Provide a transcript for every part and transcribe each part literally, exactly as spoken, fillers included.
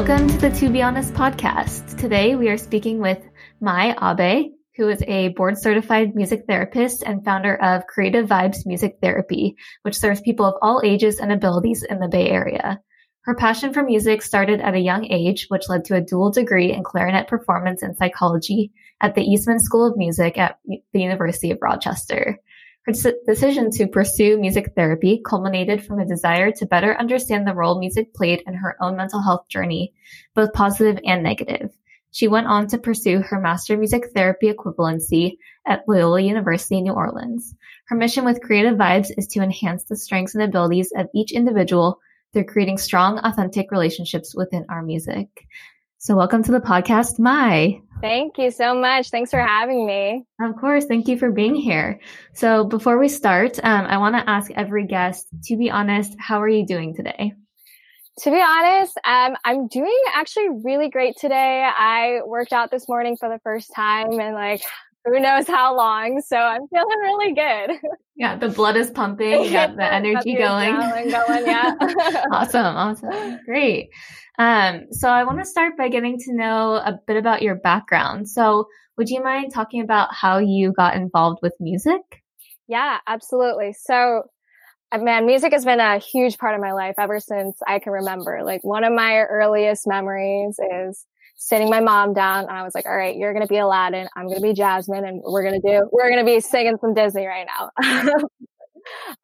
Welcome to the To Be Honest podcast. Today we are speaking with Mai Abe, who is a board-certified music therapist and founder of Creative Vibes Music Therapy, which serves people of all ages and abilities in the Bay Area. Her passion for music started at a young age, which led to a dual degree in clarinet performance and psychology at the Eastman School of Music at the University of Rochester. Her decision to pursue music therapy culminated from a desire to better understand the role music played in her own mental health journey, both positive and negative. She went on to pursue her Master Music Therapy equivalency at Loyola University, New Orleans. Her mission with Creative Vibes is to enhance the strengths and abilities of each individual through creating strong, authentic relationships within our music. So welcome to the podcast, Mai. Thank you so much. Thanks for having me. Of course. Thank you for being here. So before we start, um, I want to ask every guest, to be honest, how are you doing today? To be honest, um, I'm doing actually really great today. I worked out this morning for the first time and like, who knows how long. So I'm feeling really good. Yeah. The blood is pumping. You got the energy going. going. Yeah. Awesome. Awesome. Great. Um, so I want to start by getting to know a bit about your background. So would you mind talking about how you got involved with music? Yeah, absolutely. So, man, music has been a huge part of my life ever since I can remember. Like one of my earliest memories is sitting my mom down and I was like, all right, you're going to be Aladdin. I'm going to be Jasmine. And we're going to do, we're going to be singing some Disney right now.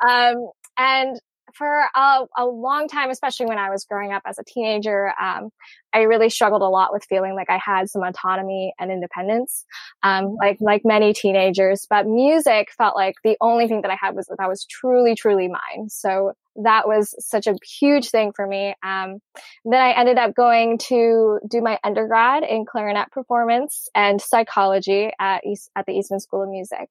um, and For a, a long time, especially when I was growing up as a teenager, um, I really struggled a lot with feeling like I had some autonomy and independence, um, like like many teenagers. But music felt like the only thing that I had was that I was truly, truly mine. So that was such a huge thing for me. Um, then I ended up going to do my undergrad in clarinet performance and psychology at East, at the Eastman School of Music.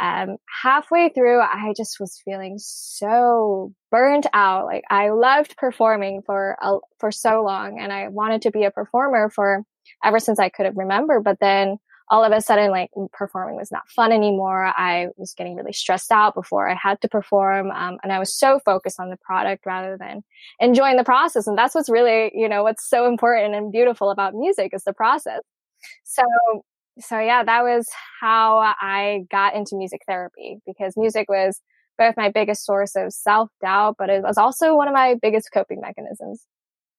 Um, halfway through, I just was feeling so burnt out. Like I loved performing for, a, for so long and I wanted to be a performer for ever since I could have remembered. But then all of a sudden, like performing was not fun anymore. I was getting really stressed out before I had to perform. Um, and I was so focused on the product rather than enjoying the process. And that's what's really, you know, what's so important and beautiful about music is the process. So So yeah, that was how I got into music therapy because music was both my biggest source of self-doubt, but it was also one of my biggest coping mechanisms.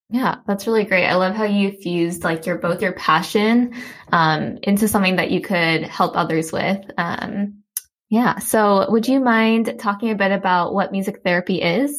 Yeah, that's really great. I love how you fused like your both your passion um, into something that you could help others with. Um, yeah. So would you mind talking a bit about what music therapy is?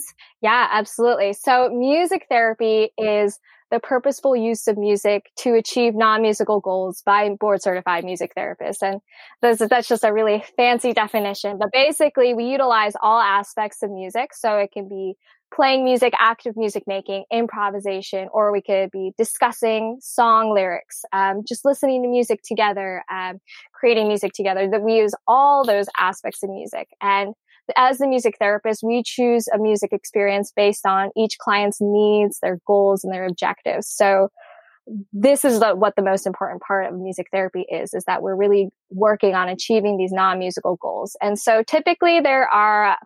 Yeah, absolutely. So music therapy is the purposeful use of music to achieve non-musical goals by board-certified music therapists. And this, that's just a really fancy definition. But basically, we utilize all aspects of music. So it can be playing music, active music making, improvisation, or we could be discussing song lyrics, um, just listening to music together, um, creating music together. That we use all those aspects of music. And as the music therapist, we choose a music experience based on each client's needs, their goals, and their objectives. So this is the, what the most important part of music therapy is, is that we're really working on achieving these non-musical goals. And so typically there are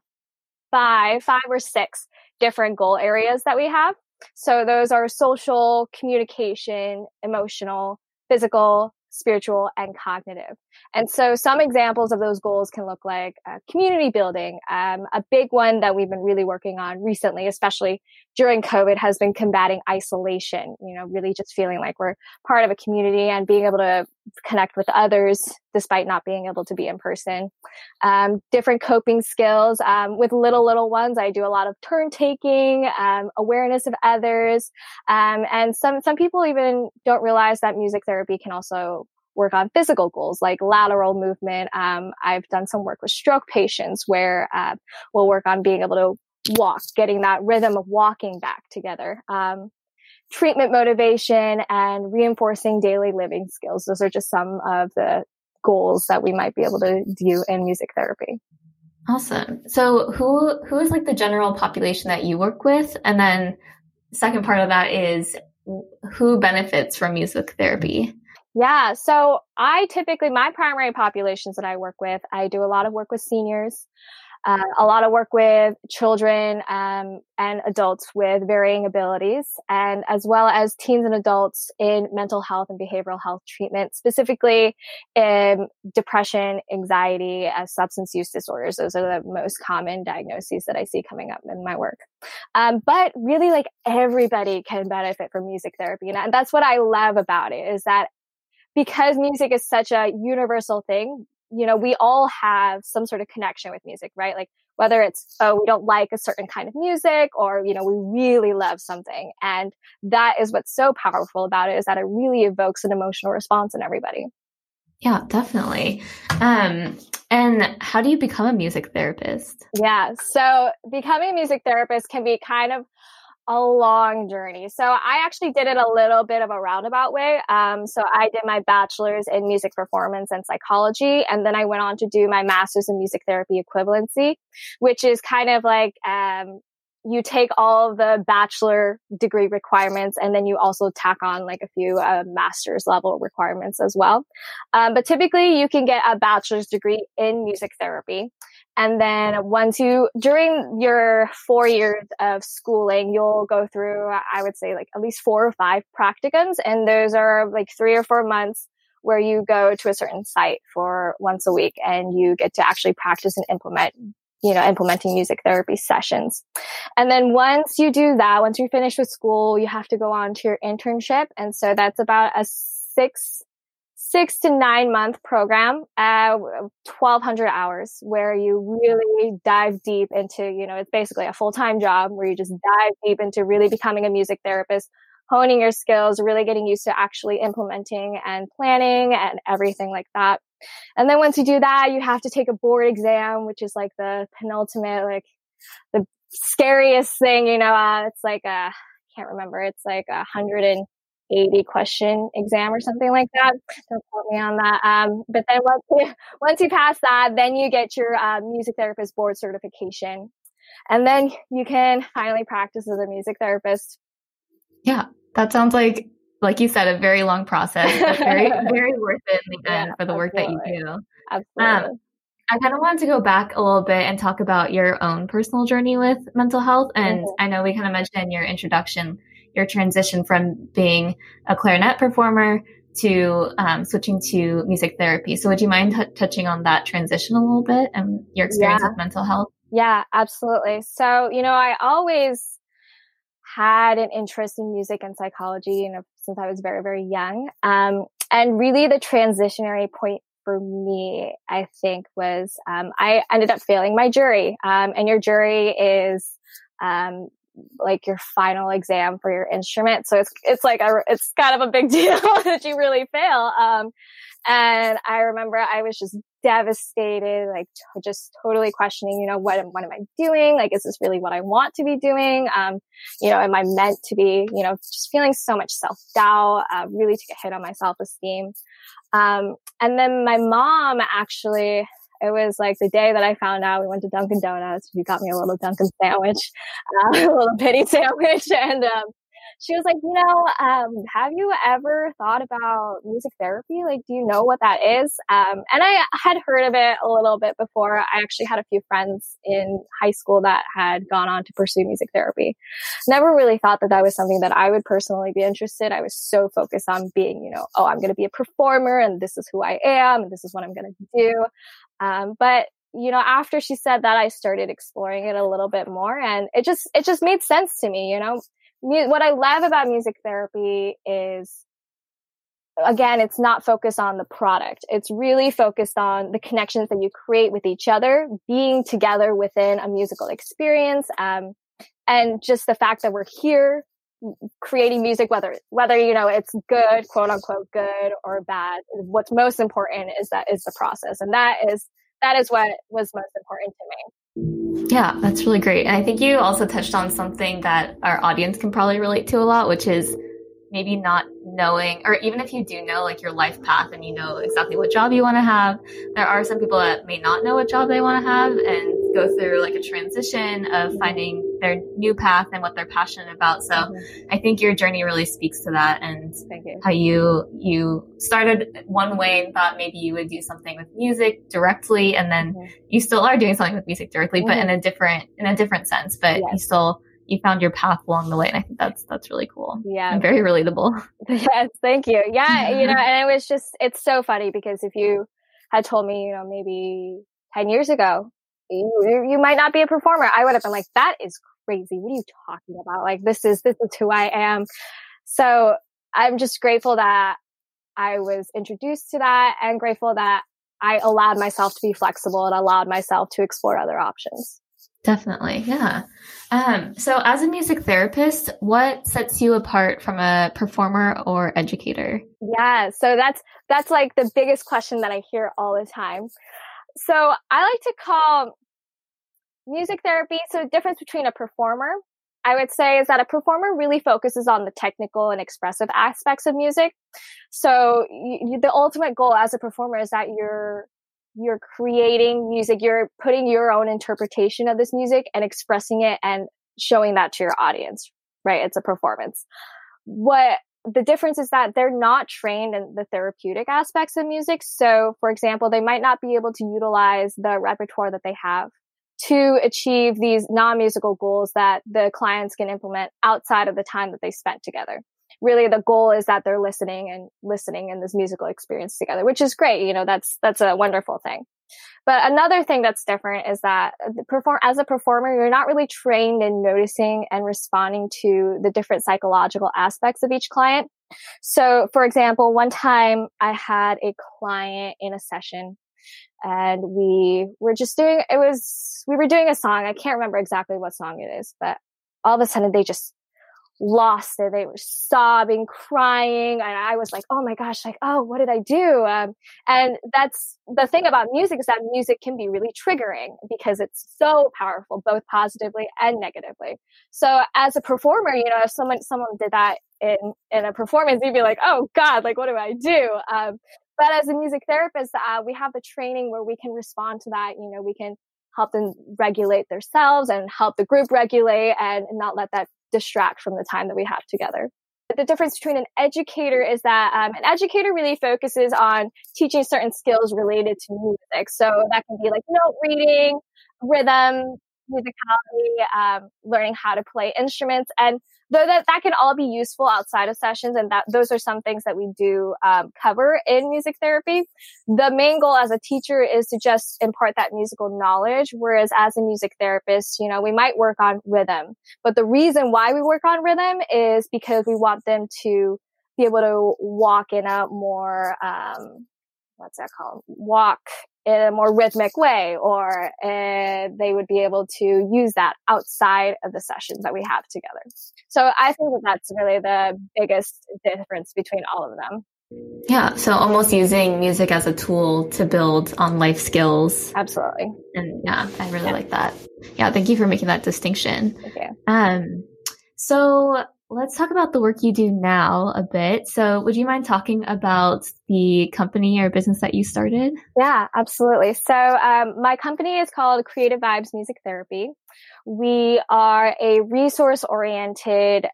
five, five or six different goal areas that we have. So those are social, communication, emotional, physical, spiritual, and cognitive. And so some examples of those goals can look like uh, community building. Um, a big one that we've been really working on recently, especially during COVID, has been combating isolation, you know, really just feeling like we're part of a community and being able to connect with others despite not being able to be in person. Um, different coping skills. Um, with little, little ones, I do a lot of turn taking, um, awareness of others. Um, and some, some people even don't realize that music therapy can also work on physical goals like lateral movement. Um, I've done some work with stroke patients where uh, we'll work on being able to walk, getting that rhythm of walking back together. Um, treatment motivation and reinforcing daily living skills. Those are just some of the goals that we might be able to do in music therapy. Awesome. So who who is like the general population that you work with? And then second part of that is who benefits from music therapy? Yeah. So I typically, my primary populations that I work with, I do a lot of work with seniors. Uh, a lot of work with children um, and adults with varying abilities, and as well as teens and adults in mental health and behavioral health treatment, specifically in depression, anxiety, uh, substance use disorders. Those are the most common diagnoses that I see coming up in my work. Um, but really, like, everybody can benefit from music therapy. And that's what I love about it, is that because music is such a universal thing, you know, we all have some sort of connection with music, right? Like, whether it's, oh, we don't like a certain kind of music, or, you know, we really love something. And that is what's so powerful about it, is that it really evokes an emotional response in everybody. Yeah, definitely. Um, and how do you become a music therapist? Yeah. So becoming a music therapist can be kind of a long journey. So I actually did it a little bit of a roundabout way. Um, so I did my bachelor's in music performance and psychology, and then I went on to do my master's in music therapy equivalency, which is kind of like, um, you take all the bachelor degree requirements, and then you also tack on like a few uh, master's level requirements as well. Um, but typically you can get a bachelor's degree in music therapy. And then once you, during your four years of schooling, you'll go through, I would say, like at least four or five practicums. And those are like three or four months where you go to a certain site for once a week, and you get to actually practice and implement, you know, implementing music therapy sessions. And then once you do that, once you're finished with school, you have to go on to your internship. And so that's about a six, six to nine month program, uh, twelve hundred hours, where you really dive deep into, you know, it's basically a full-time job where you just dive deep into really becoming a music therapist, honing your skills, really getting used to actually implementing and planning and everything like that. And then once you do that, you have to take a board exam, which is like the penultimate, like the scariest thing, you know, uh, it's like a, I can't remember, it's like a one hundred eighty question exam or something like that. Don't quote me on that. Um, but then once you, once you pass that, then you get your uh, music therapist board certification. And then you can finally practice as a music therapist. Yeah, that sounds like, like you said, a very long process, but very, very worth it in the end, yeah, for the work absolutely. that you do. Absolutely. Um, I kind of wanted to go back a little bit and talk about your own personal journey with mental health. And mm-hmm. I know we kind of mentioned in your introduction, your transition from being a clarinet performer to um, switching to music therapy. So would you mind t- touching on that transition a little bit and your experience yeah. with mental health? Yeah, absolutely. So, you know, I always had an interest in music and psychology, you know, since I was very, very young. Um, and really the transitionary point for me, I think, was um, I ended up failing my jury. Um, and your jury is um, like your final exam for your instrument. So it's it's like a, it's kind of a big deal that you really fail. Um, and I remember I was just devastated, like t- just totally questioning, you know, what, what am I doing? Like, is this really what I want to be doing? Um, you know, am I meant to be, you know, just feeling so much self-doubt, uh, really took a hit on my self-esteem. Um, and then my mom actually, it was like the day that I found out, we went to Dunkin' Donuts. She got me a little Dunkin' sandwich, uh, a little penny sandwich. And, um, she was like, you know, um, have you ever thought about music therapy? Like, do you know what that is? Um, and I had heard of it a little bit before. I actually had a few friends in high school that had gone on to pursue music therapy. Never really thought that that was something that I would personally be interested in. I was so focused on being, you know, oh, I'm going to be a performer, and this is who I am, and this is what I'm going to do. Um, but you know, after she said that, I started exploring it a little bit more, and it just, it just made sense to me, you know. What I love about music therapy is, again, it's not focused on the product. It's really focused on the connections that you create with each other, being together within a musical experience, um, and just the fact that we're here creating music, whether, whether, you know, it's good, quote unquote, good or bad. What's most important is that is the process. And that is, that is what was most important to me. Yeah, that's really great. And I think you also touched on something that our audience can probably relate to a lot, which is maybe not knowing, or even if you do know like your life path and you know exactly what job you want to have, there are some people that may not know what job they want to have and go through like a transition of finding their new path and what they're passionate about. So mm-hmm. I think your journey really speaks to that, and Thank you. how you you started one way and thought maybe you would do something with music directly, and then mm-hmm. you still are doing something with music directly, mm-hmm. but in a different in a different sense. But yes. you still you found your path along the way, and I think that's that's really cool. Yeah, and very relatable. Yes, thank you. Yeah, you know, and it was just it's so funny because if you had told me, you know, maybe ten years ago, you, you might not be a performer, I would have been like, that is crazy. What are you talking about? Like, this is, this is who I am. So I'm just grateful that I was introduced to that, and grateful that I allowed myself to be flexible and allowed myself to explore other options. Definitely. Yeah. Um, so as a music therapist, what sets you apart from a performer or educator? Yeah. So that's, that's like the biggest question that I hear all the time. So I like to call music therapy, so the difference between a performer, I would say, is that a performer really focuses on the technical and expressive aspects of music. So you, you, the ultimate goal as a performer is that you're you're creating music, you're putting your own interpretation of this music and expressing it and showing that to your audience, right? It's a performance. What the difference is that they're not trained in the therapeutic aspects of music. So, for example, they might not be able to utilize the repertoire that they have to achieve these non-musical goals that the clients can implement outside of the time that they spent together. Really, the goal is that they're listening and listening in this musical experience together, which is great. You know, that's that's a wonderful thing. But another thing that's different is that the perform as a performer, you're not really trained in noticing and responding to the different psychological aspects of each client. So, for example, one time I had a client in a session, and we were just doing it was we were doing a song. I can't remember exactly what song it is, but all of a sudden they just lost it. They were sobbing, crying. And I was like, oh my gosh, like, oh, what did I do? Um, and that's the thing about music, is that music can be really triggering because it's so powerful, both positively and negatively. So as a performer, you know, if someone, someone did that in, in a performance, you'd be like, oh God, like, what do I do? Um, but as a music therapist, uh, we have the training where we can respond to that. You know, we can help them regulate themselves and help the group regulate and not let that distract from the time that we have together. But the difference between an educator is that um, an educator really focuses on teaching certain skills related to music. So that can be like note reading, rhythm, musicality, um, learning how to play instruments. And though that, that can all be useful outside of sessions, and that those are some things that we do um, cover in music therapy, the main goal as a teacher is to just impart that musical knowledge. Whereas as a music therapist, you know, we might work on rhythm, but the reason why we work on rhythm is because we want them to be able to walk in a more, um, what's that called? Walk in a more rhythmic way, or uh, they would be able to use that outside of the sessions that we have together. So I think that that's really the biggest difference between all of them. Yeah. So almost using music as a tool to build on life skills. Absolutely. And yeah, I really yeah. like that. Yeah. Thank you for making that distinction. Okay. Um, so let's talk about the work you do now a bit. So would you mind talking about the company or business that you started? Yeah, absolutely. So um, my company is called Creative Vibes Music Therapy. We are a resource-oriented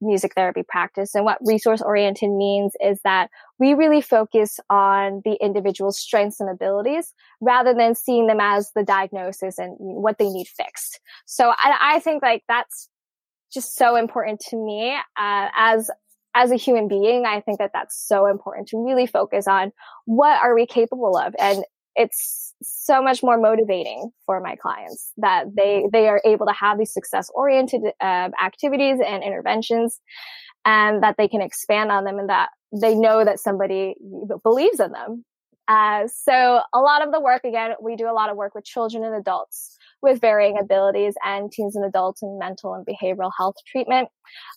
music therapy practice. And what resource-oriented means is that we really focus on the individual's strengths and abilities rather than seeing them as the diagnosis and what they need fixed. So I, I think like that's just so important to me uh, as as a human being. I think that that's so important to really focus on what are we capable of, and it's so much more motivating for my clients that they they are able to have these success oriented uh, activities and interventions, and that they can expand on them, and that they know that somebody believes in them. Uh, so a lot of the work, again, we do a lot of work with children and adults with varying abilities, and teens and adults in mental and behavioral health treatment.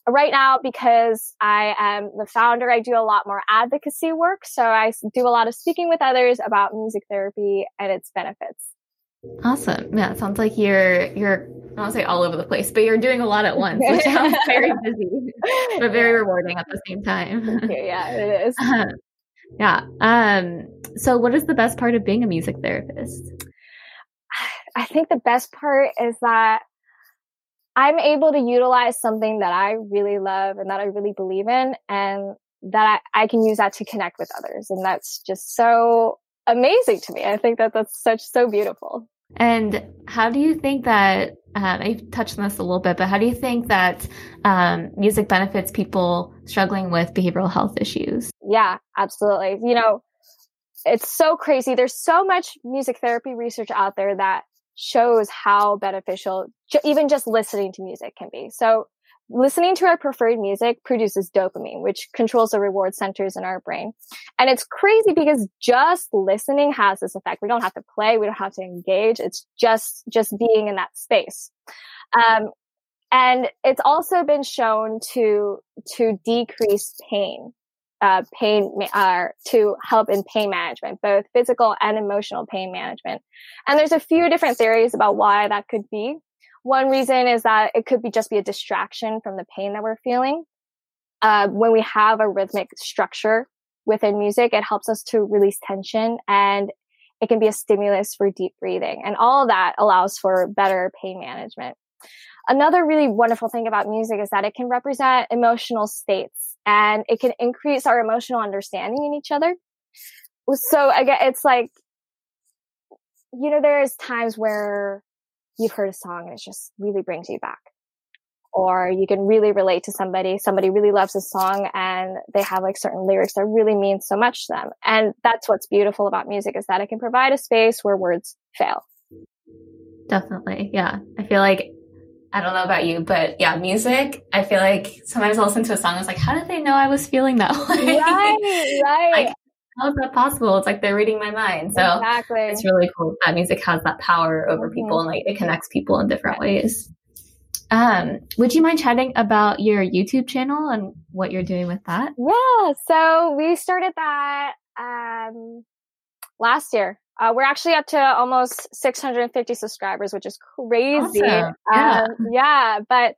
Right now, because I am the founder, I do a lot more advocacy work. So I do a lot of speaking with others about music therapy and its benefits. Awesome. Yeah, it sounds like you're, you're, I won't say all over the place, but you're doing a lot at once, which sounds very busy, but very rewarding at the same time. Thank you. Yeah, it is. Uh, yeah. Um, so what is the best part of being a music therapist? I think the best part is that I'm able to utilize something that I really love and that I really believe in, and that I, I can use that to connect with others. And that's just so amazing to me. I think that that's such, so beautiful. And how do you think that, um, I've touched on this a little bit, but how do you think that um, music benefits people struggling with behavioral health issues? Yeah, absolutely. You know, it's so crazy. There's so much music therapy research out there that shows how beneficial ju- even just listening to music can be. So listening to our preferred music produces dopamine, which controls the reward centers in our brain. And it's crazy because just listening has this effect. We don't have to play. We don't have to engage. It's just, just being in that space. Um, and it's also been shown to, to decrease pain, uh, pain, uh, to help in pain management, both physical and emotional pain management. And there's a few different theories about why that could be. One reason is that it could be just be a distraction from the pain that we're feeling. Uh, when we have a rhythmic structure within music, it helps us to release tension, and it can be a stimulus for deep breathing. And all of that allows for better pain management. Another really wonderful thing about music is that it can represent emotional states, and it can increase our emotional understanding in each other. So again, it's like, you know, there's times where you've heard a song and it just really brings you back. Or you can really relate to somebody. Somebody really loves a song and they have like certain lyrics that really mean so much to them. And that's what's beautiful about music, is that it can provide a space where words fail. Definitely. Yeah. I feel like, I don't know about you, but yeah, music, I feel like sometimes I'll listen to a song and it's like, how did they know I was feeling that way? Right, right. Like, how is that possible? It's like they're reading my mind. So exactly. It's really cool that music has that power over mm-hmm. people, and like it connects people in different ways. Um, would you mind chatting about your YouTube channel and what you're doing with that? Yeah. So we started that um, last year. Uh, we're actually up to almost six hundred fifty subscribers, which is crazy. Awesome. Yeah. Um, yeah. But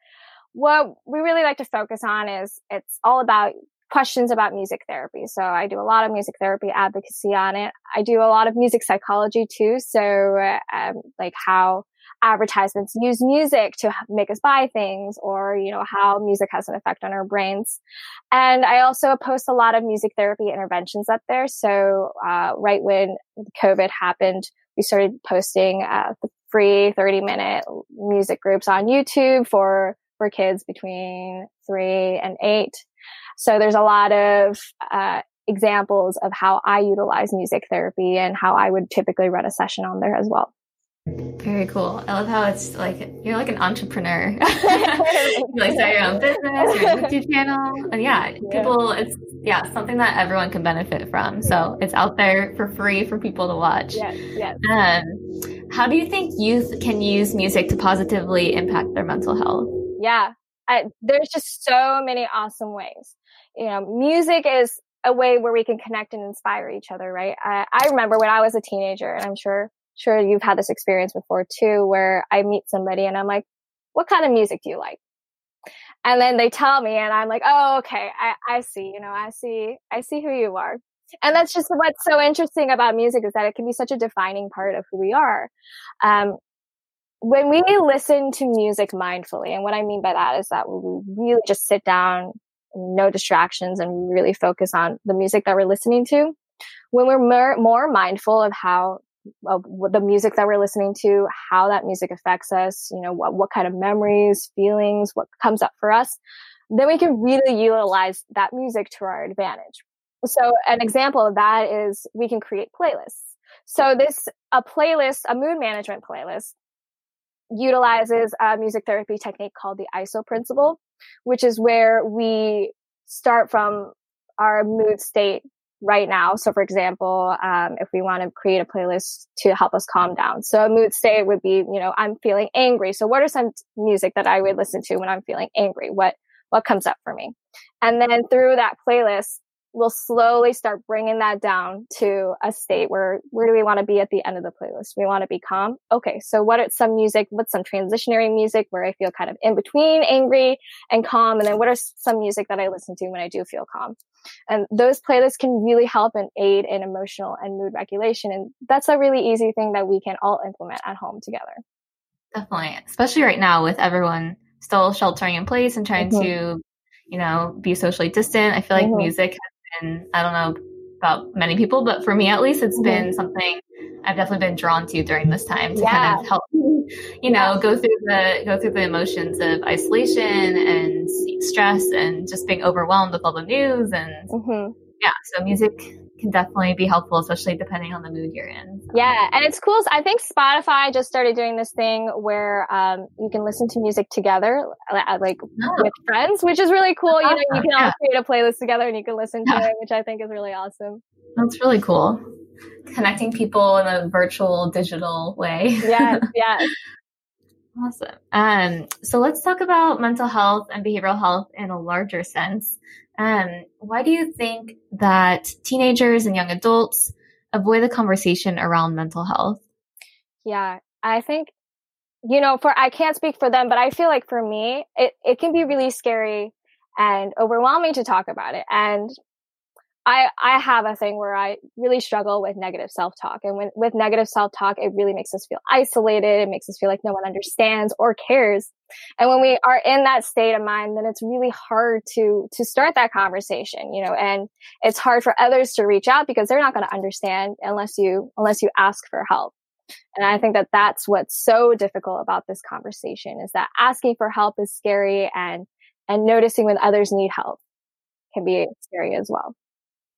what we really like to focus on is it's all about questions about music therapy. So I do a lot of music therapy advocacy on it. I do a lot of music psychology too. So um, like how advertisements use music to make us buy things, or, you know, how music has an effect on our brains. And I also post a lot of music therapy interventions up there. So uh, right when COVID happened, we started posting uh, the free thirty minute music groups on YouTube for, for kids between three and eight. So there's a lot of uh, examples of how I utilize music therapy and how I would typically run a session on there as well. Very cool. I love how it's like, you're like an entrepreneur. You like start your own business, your YouTube channel. And yeah, people, it's yeah something that everyone can benefit from. So it's out there for free for people to watch. Yes, yes. Um, how do you think youth can use music to positively impact their mental health? Yeah. I, there's just so many awesome ways. You know, music is a way where we can connect and inspire each other, right? I, I remember when I was a teenager, and I'm sure, sure you've had this experience before too, where I meet somebody and I'm like, what kind of music do you like? And then they tell me and I'm like, oh, okay. I, I see, you know, I see, I see who you are. And that's just what's so interesting about music, is that it can be such a defining part of who we are. Um, When we listen to music mindfully, and what I mean by that is that we really just sit down, no distractions, and we really focus on the music that we're listening to. When we're more, more mindful of how of the music that we're listening to, how that music affects us, you know, what, what kind of memories, feelings, what comes up for us, then we can really utilize that music to our advantage. So an example of that is we can create playlists. So this, a playlist, a mood management playlist, utilizes a music therapy technique called the I S O principle, which is where we start from our mood state right now. So for example, um, if we want to create a playlist to help us calm down. So a mood state would be, you know, I'm feeling angry. So what are some music that I would listen to when I'm feeling angry? What, what comes up for me? And then through that playlist, we'll slowly start bringing that down to a state where, where do we want to be at the end of the playlist? We want to be calm. Okay. So what are some music, what's some transitionary music where I feel kind of in between angry and calm? And then what are some music that I listen to when I do feel calm? And those playlists can really help and aid in emotional and mood regulation. And that's a really easy thing that we can all implement at home together. Definitely. Especially right now with everyone still sheltering in place and trying mm-hmm. to, you know, be socially distant. I feel like mm-hmm. music has been, I don't know about many people, but for me at least, it's mm-hmm. been something I've definitely been drawn to during this time to yeah. kind of help, you know, yeah. go through the go through the emotions of isolation and stress and just being overwhelmed with all the news. And mm-hmm. yeah, so music can definitely be helpful, especially depending on the mood you're in. So. Yeah. And it's cool. I think Spotify just started doing this thing where um, you can listen to music together, like oh. with friends, which is really cool. That's you know, awesome. You can all yeah. create a playlist together and you can listen to yeah. it, which I think is really awesome. That's really cool. Connecting people in a virtual, digital way. Yeah. Yeah. Awesome. Um, so let's talk about mental health and behavioral health in a larger sense. Um, why do you think that teenagers and young adults avoid the conversation around mental health? Yeah, I think, you know, for, I can't speak for them, but I feel like for me, it, it can be really scary and overwhelming to talk about it. And I, I have a thing where I really struggle with negative self-talk. And when, with negative self-talk, it really makes us feel isolated. It makes us feel like no one understands or cares. And when we are in that state of mind, then it's really hard to, to start that conversation, you know, and it's hard for others to reach out because they're not going to understand unless you, unless you ask for help. And I think that that's what's so difficult about this conversation is that asking for help is scary and, and noticing when others need help can be scary as well.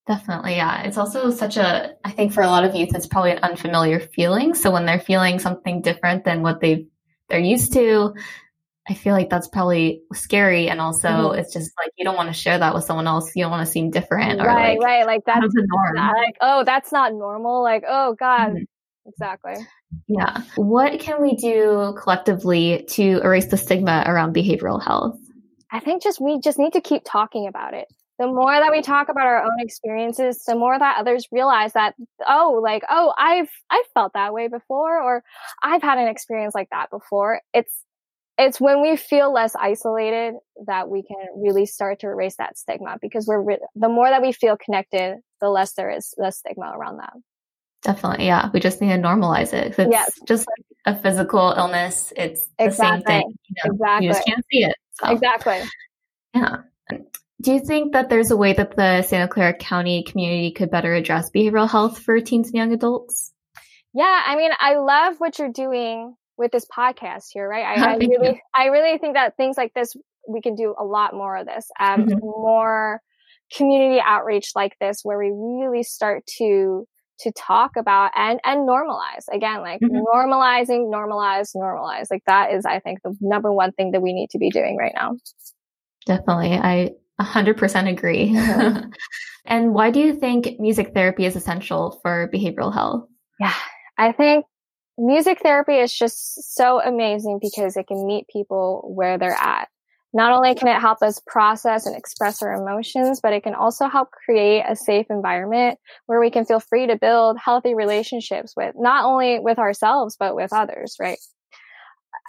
Definitely. Yeah. It's also such a, I think for a lot of youth, it's probably an unfamiliar feeling. So when they're feeling something different than what they they're used to, I feel like that's probably scary. And also mm-hmm. it's just like, you don't want to share that with someone else. You don't want to seem different. Or right. Like, right. Like that's, that's the norm. Like, oh, that's not normal. Like, oh God. Mm-hmm. Exactly. Yeah. What can we do collectively to erase the stigma around behavioral health? I think just, we just need to keep talking about it. The more that we talk about our own experiences, the more that others realize that, oh, like, oh, I've, I've felt that way before, or I've had an experience like that before. It's, it's when we feel less isolated that we can really start to erase that stigma because we're, re- the more that we feel connected, the less there is less stigma around that. Definitely. Yeah. We just need to normalize it. It's yes. just like a physical illness. It's the exactly. same thing. You know? Exactly. You just can't see it. So. Exactly. Yeah. Do you think that there's a way that the Santa Clara County community could better address behavioral health for teens and young adults? Yeah, I mean, I love what you're doing with this podcast here, right? I, I really, you. I really think that things like this, we can do a lot more of this, um, mm-hmm. more community outreach like this, where we really start to to talk about and and normalize again, like mm-hmm. normalizing, normalize, normalize. Like that is, I think, the number one thing that we need to be doing right now. Definitely, I. A hundred percent agree. Mm-hmm. And why do you think music therapy is essential for behavioral health? Yeah, I think music therapy is just so amazing because it can meet people where they're at. Not only can it help us process and express our emotions, but it can also help create a safe environment where we can feel free to build healthy relationships with not only with ourselves, but with others, right?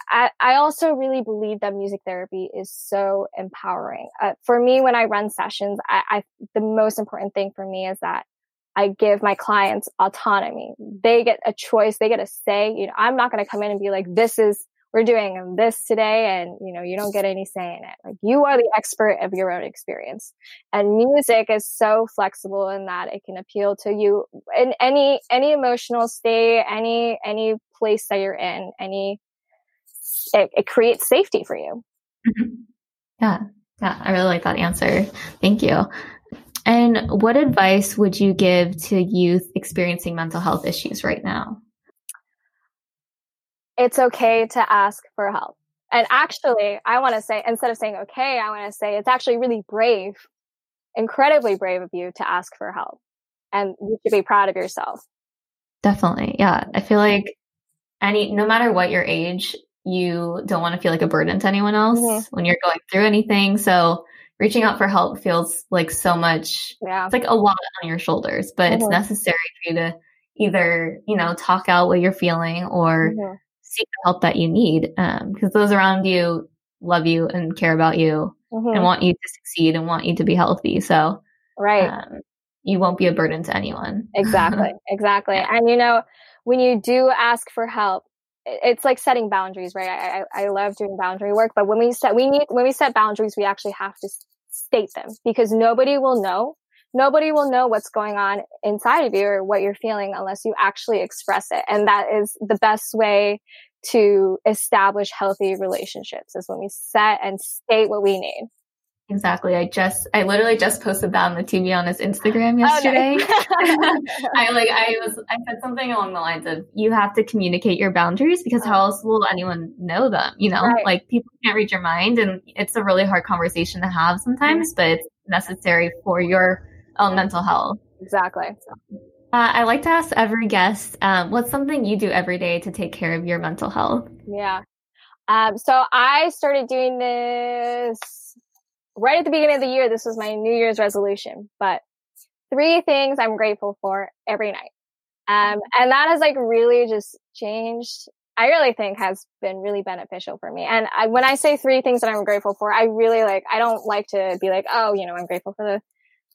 I, I also really believe that music therapy is so empowering. Uh, for me, when I run sessions, I, I the most important thing for me is that I give my clients autonomy. They get a choice. They get a say. You know, I'm not going to come in and be like, "This is we're doing this today," and you know, you don't get any say in it. Like you are the expert of your own experience. And music is so flexible in that it can appeal to you in any any emotional state, any any place that you're in, any. It, it creates safety for you. Yeah. Yeah. I really like that answer. Thank you. And what advice would you give to youth experiencing mental health issues right now? It's okay to ask for help. And actually, I want to say, instead of saying, okay, I want to say it's actually really brave, incredibly brave of you to ask for help. And you should be proud of yourself. Definitely. Yeah. I feel like any, no matter what your age, you don't want to feel like a burden to anyone else mm-hmm. when you're going through anything. So reaching out for help feels like so much, yeah. it's like a lot on your shoulders, but mm-hmm. it's necessary for you to either, you know, talk out what you're feeling or mm-hmm. seek the help that you need. Um, because those around you love you and care about you mm-hmm. and want you to succeed and want you to be healthy. So right, um, you won't be a burden to anyone. Exactly. Exactly. Yeah. And you know, when you do ask for help, it's like setting boundaries, right? I, I I love doing boundary work, but when we set we need when we set boundaries, we actually have to state them, because nobody will know. Nobody will know what's going on inside of you or what you're feeling unless you actually express it. And that is the best way to establish healthy relationships, is when we set and state what we need. Exactly. I just, I literally just posted that on the To Be Honest Instagram yesterday. Oh, no. I like, I was, I said something along the lines of, you have to communicate your boundaries, because oh. how else will anyone know them? You know, right. Like, people can't read your mind, and it's a really hard conversation to have sometimes, but it's necessary for your own mental health. Exactly. So, uh, I like to ask every guest, um, what's something you do every day to take care of your mental health? Yeah. Um, so I started doing this right at the beginning of the year. This was my New Year's resolution, but three things I'm grateful for every night. Um, and that has like really just changed. I really think has been really beneficial for me. And I, when I say three things that I'm grateful for, I really like, I don't like to be like, oh, you know, I'm grateful for the,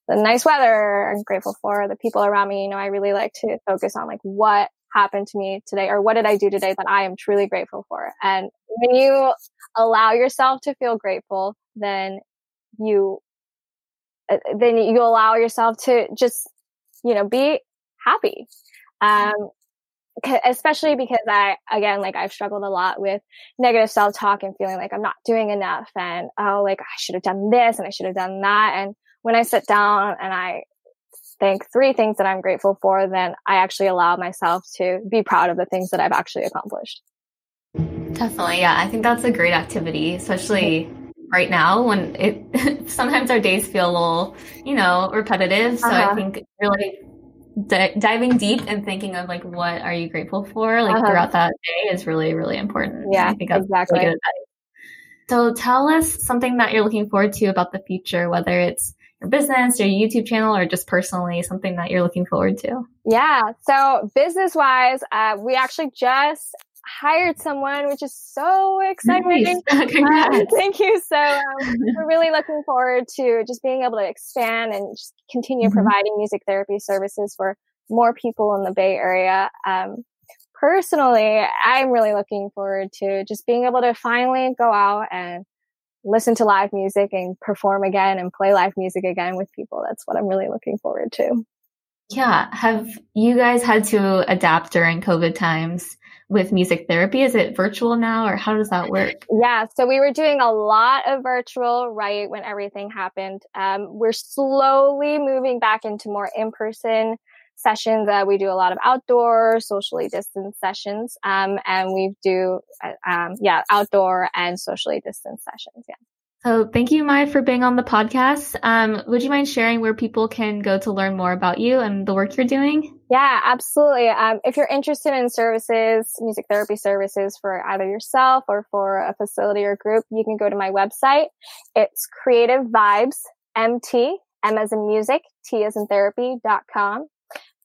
the nice weather. I'm grateful for the people around me. You know, I really like to focus on like what happened to me today, or what did I do today that I am truly grateful for. And when you allow yourself to feel grateful, then you, then you allow yourself to just, you know, be happy. Um, especially because I, again, like I've struggled a lot with negative self-talk and feeling like I'm not doing enough, and, oh, like I should have done this and I should have done that. And when I sit down and I think three things that I'm grateful for, then I actually allow myself to be proud of the things that I've actually accomplished. Definitely. Yeah. I think that's a great activity, especially right now, when it sometimes our days feel a little, you know, repetitive. So uh-huh. I think really di- diving deep and thinking of like, what are you grateful for, like uh-huh. throughout that day, is really, really important. Yeah, I think that's exactly. Really good advice. So tell us something that you're looking forward to about the future, whether it's your business, your YouTube channel, or just personally something that you're looking forward to. Yeah. So business wise, uh, we actually just hired someone, which is so exciting. Nice. Uh, thank you. So um, we're really looking forward to just being able to expand and just continue mm-hmm. providing music therapy services for more people in the Bay Area. Um, personally, I'm really looking forward to just being able to finally go out and listen to live music and perform again and play live music again with people. That's what I'm really looking forward to. Yeah. Have you guys had to adapt during COVID times with music therapy? Is it virtual now, or how does that work? Yeah, so we were doing a lot of virtual right when everything happened. Um, we're slowly moving back into more in-person sessions. Uh, we do a lot of outdoor, socially distanced sessions, um, and we do, uh, um, yeah, outdoor and socially distanced sessions, yeah. So thank you, Mai, for being on the podcast. Um, would you mind sharing where people can go to learn more about you and the work you're doing? Yeah, absolutely. Um, if you're interested in services, music therapy services for either yourself or for a facility or group, you can go to my website. It's Creative Vibes, M T, M as in music, T as in therapy dot com.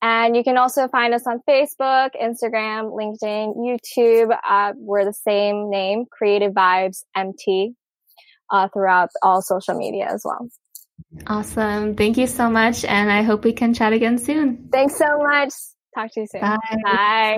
And you can also find us on Facebook, Instagram, LinkedIn, YouTube. Uh, we're the same name, Creative Vibes, M T. Uh, throughout all social media as well. Awesome. Thank you so much. And I hope we can chat again soon. Thanks so much. Talk to you soon. Bye. Bye.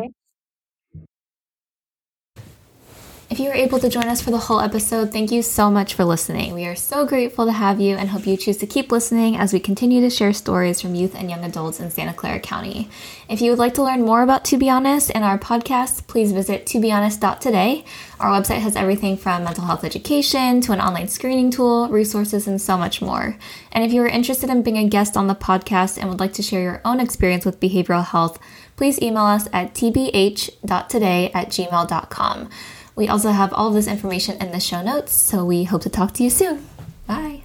If you were able to join us for the whole episode, thank you so much for listening. We are so grateful to have you and hope you choose to keep listening as we continue to share stories from youth and young adults in Santa Clara County. If you would like to learn more about To Be Honest and our podcast, please visit to be honest dot today. Our website has everything from mental health education to an online screening tool, resources, and so much more. And if you are interested in being a guest on the podcast and would like to share your own experience with behavioral health, please email us at t b h dot today at gmail dot com. We also have all of this information in the show notes, so we hope to talk to you soon. Bye.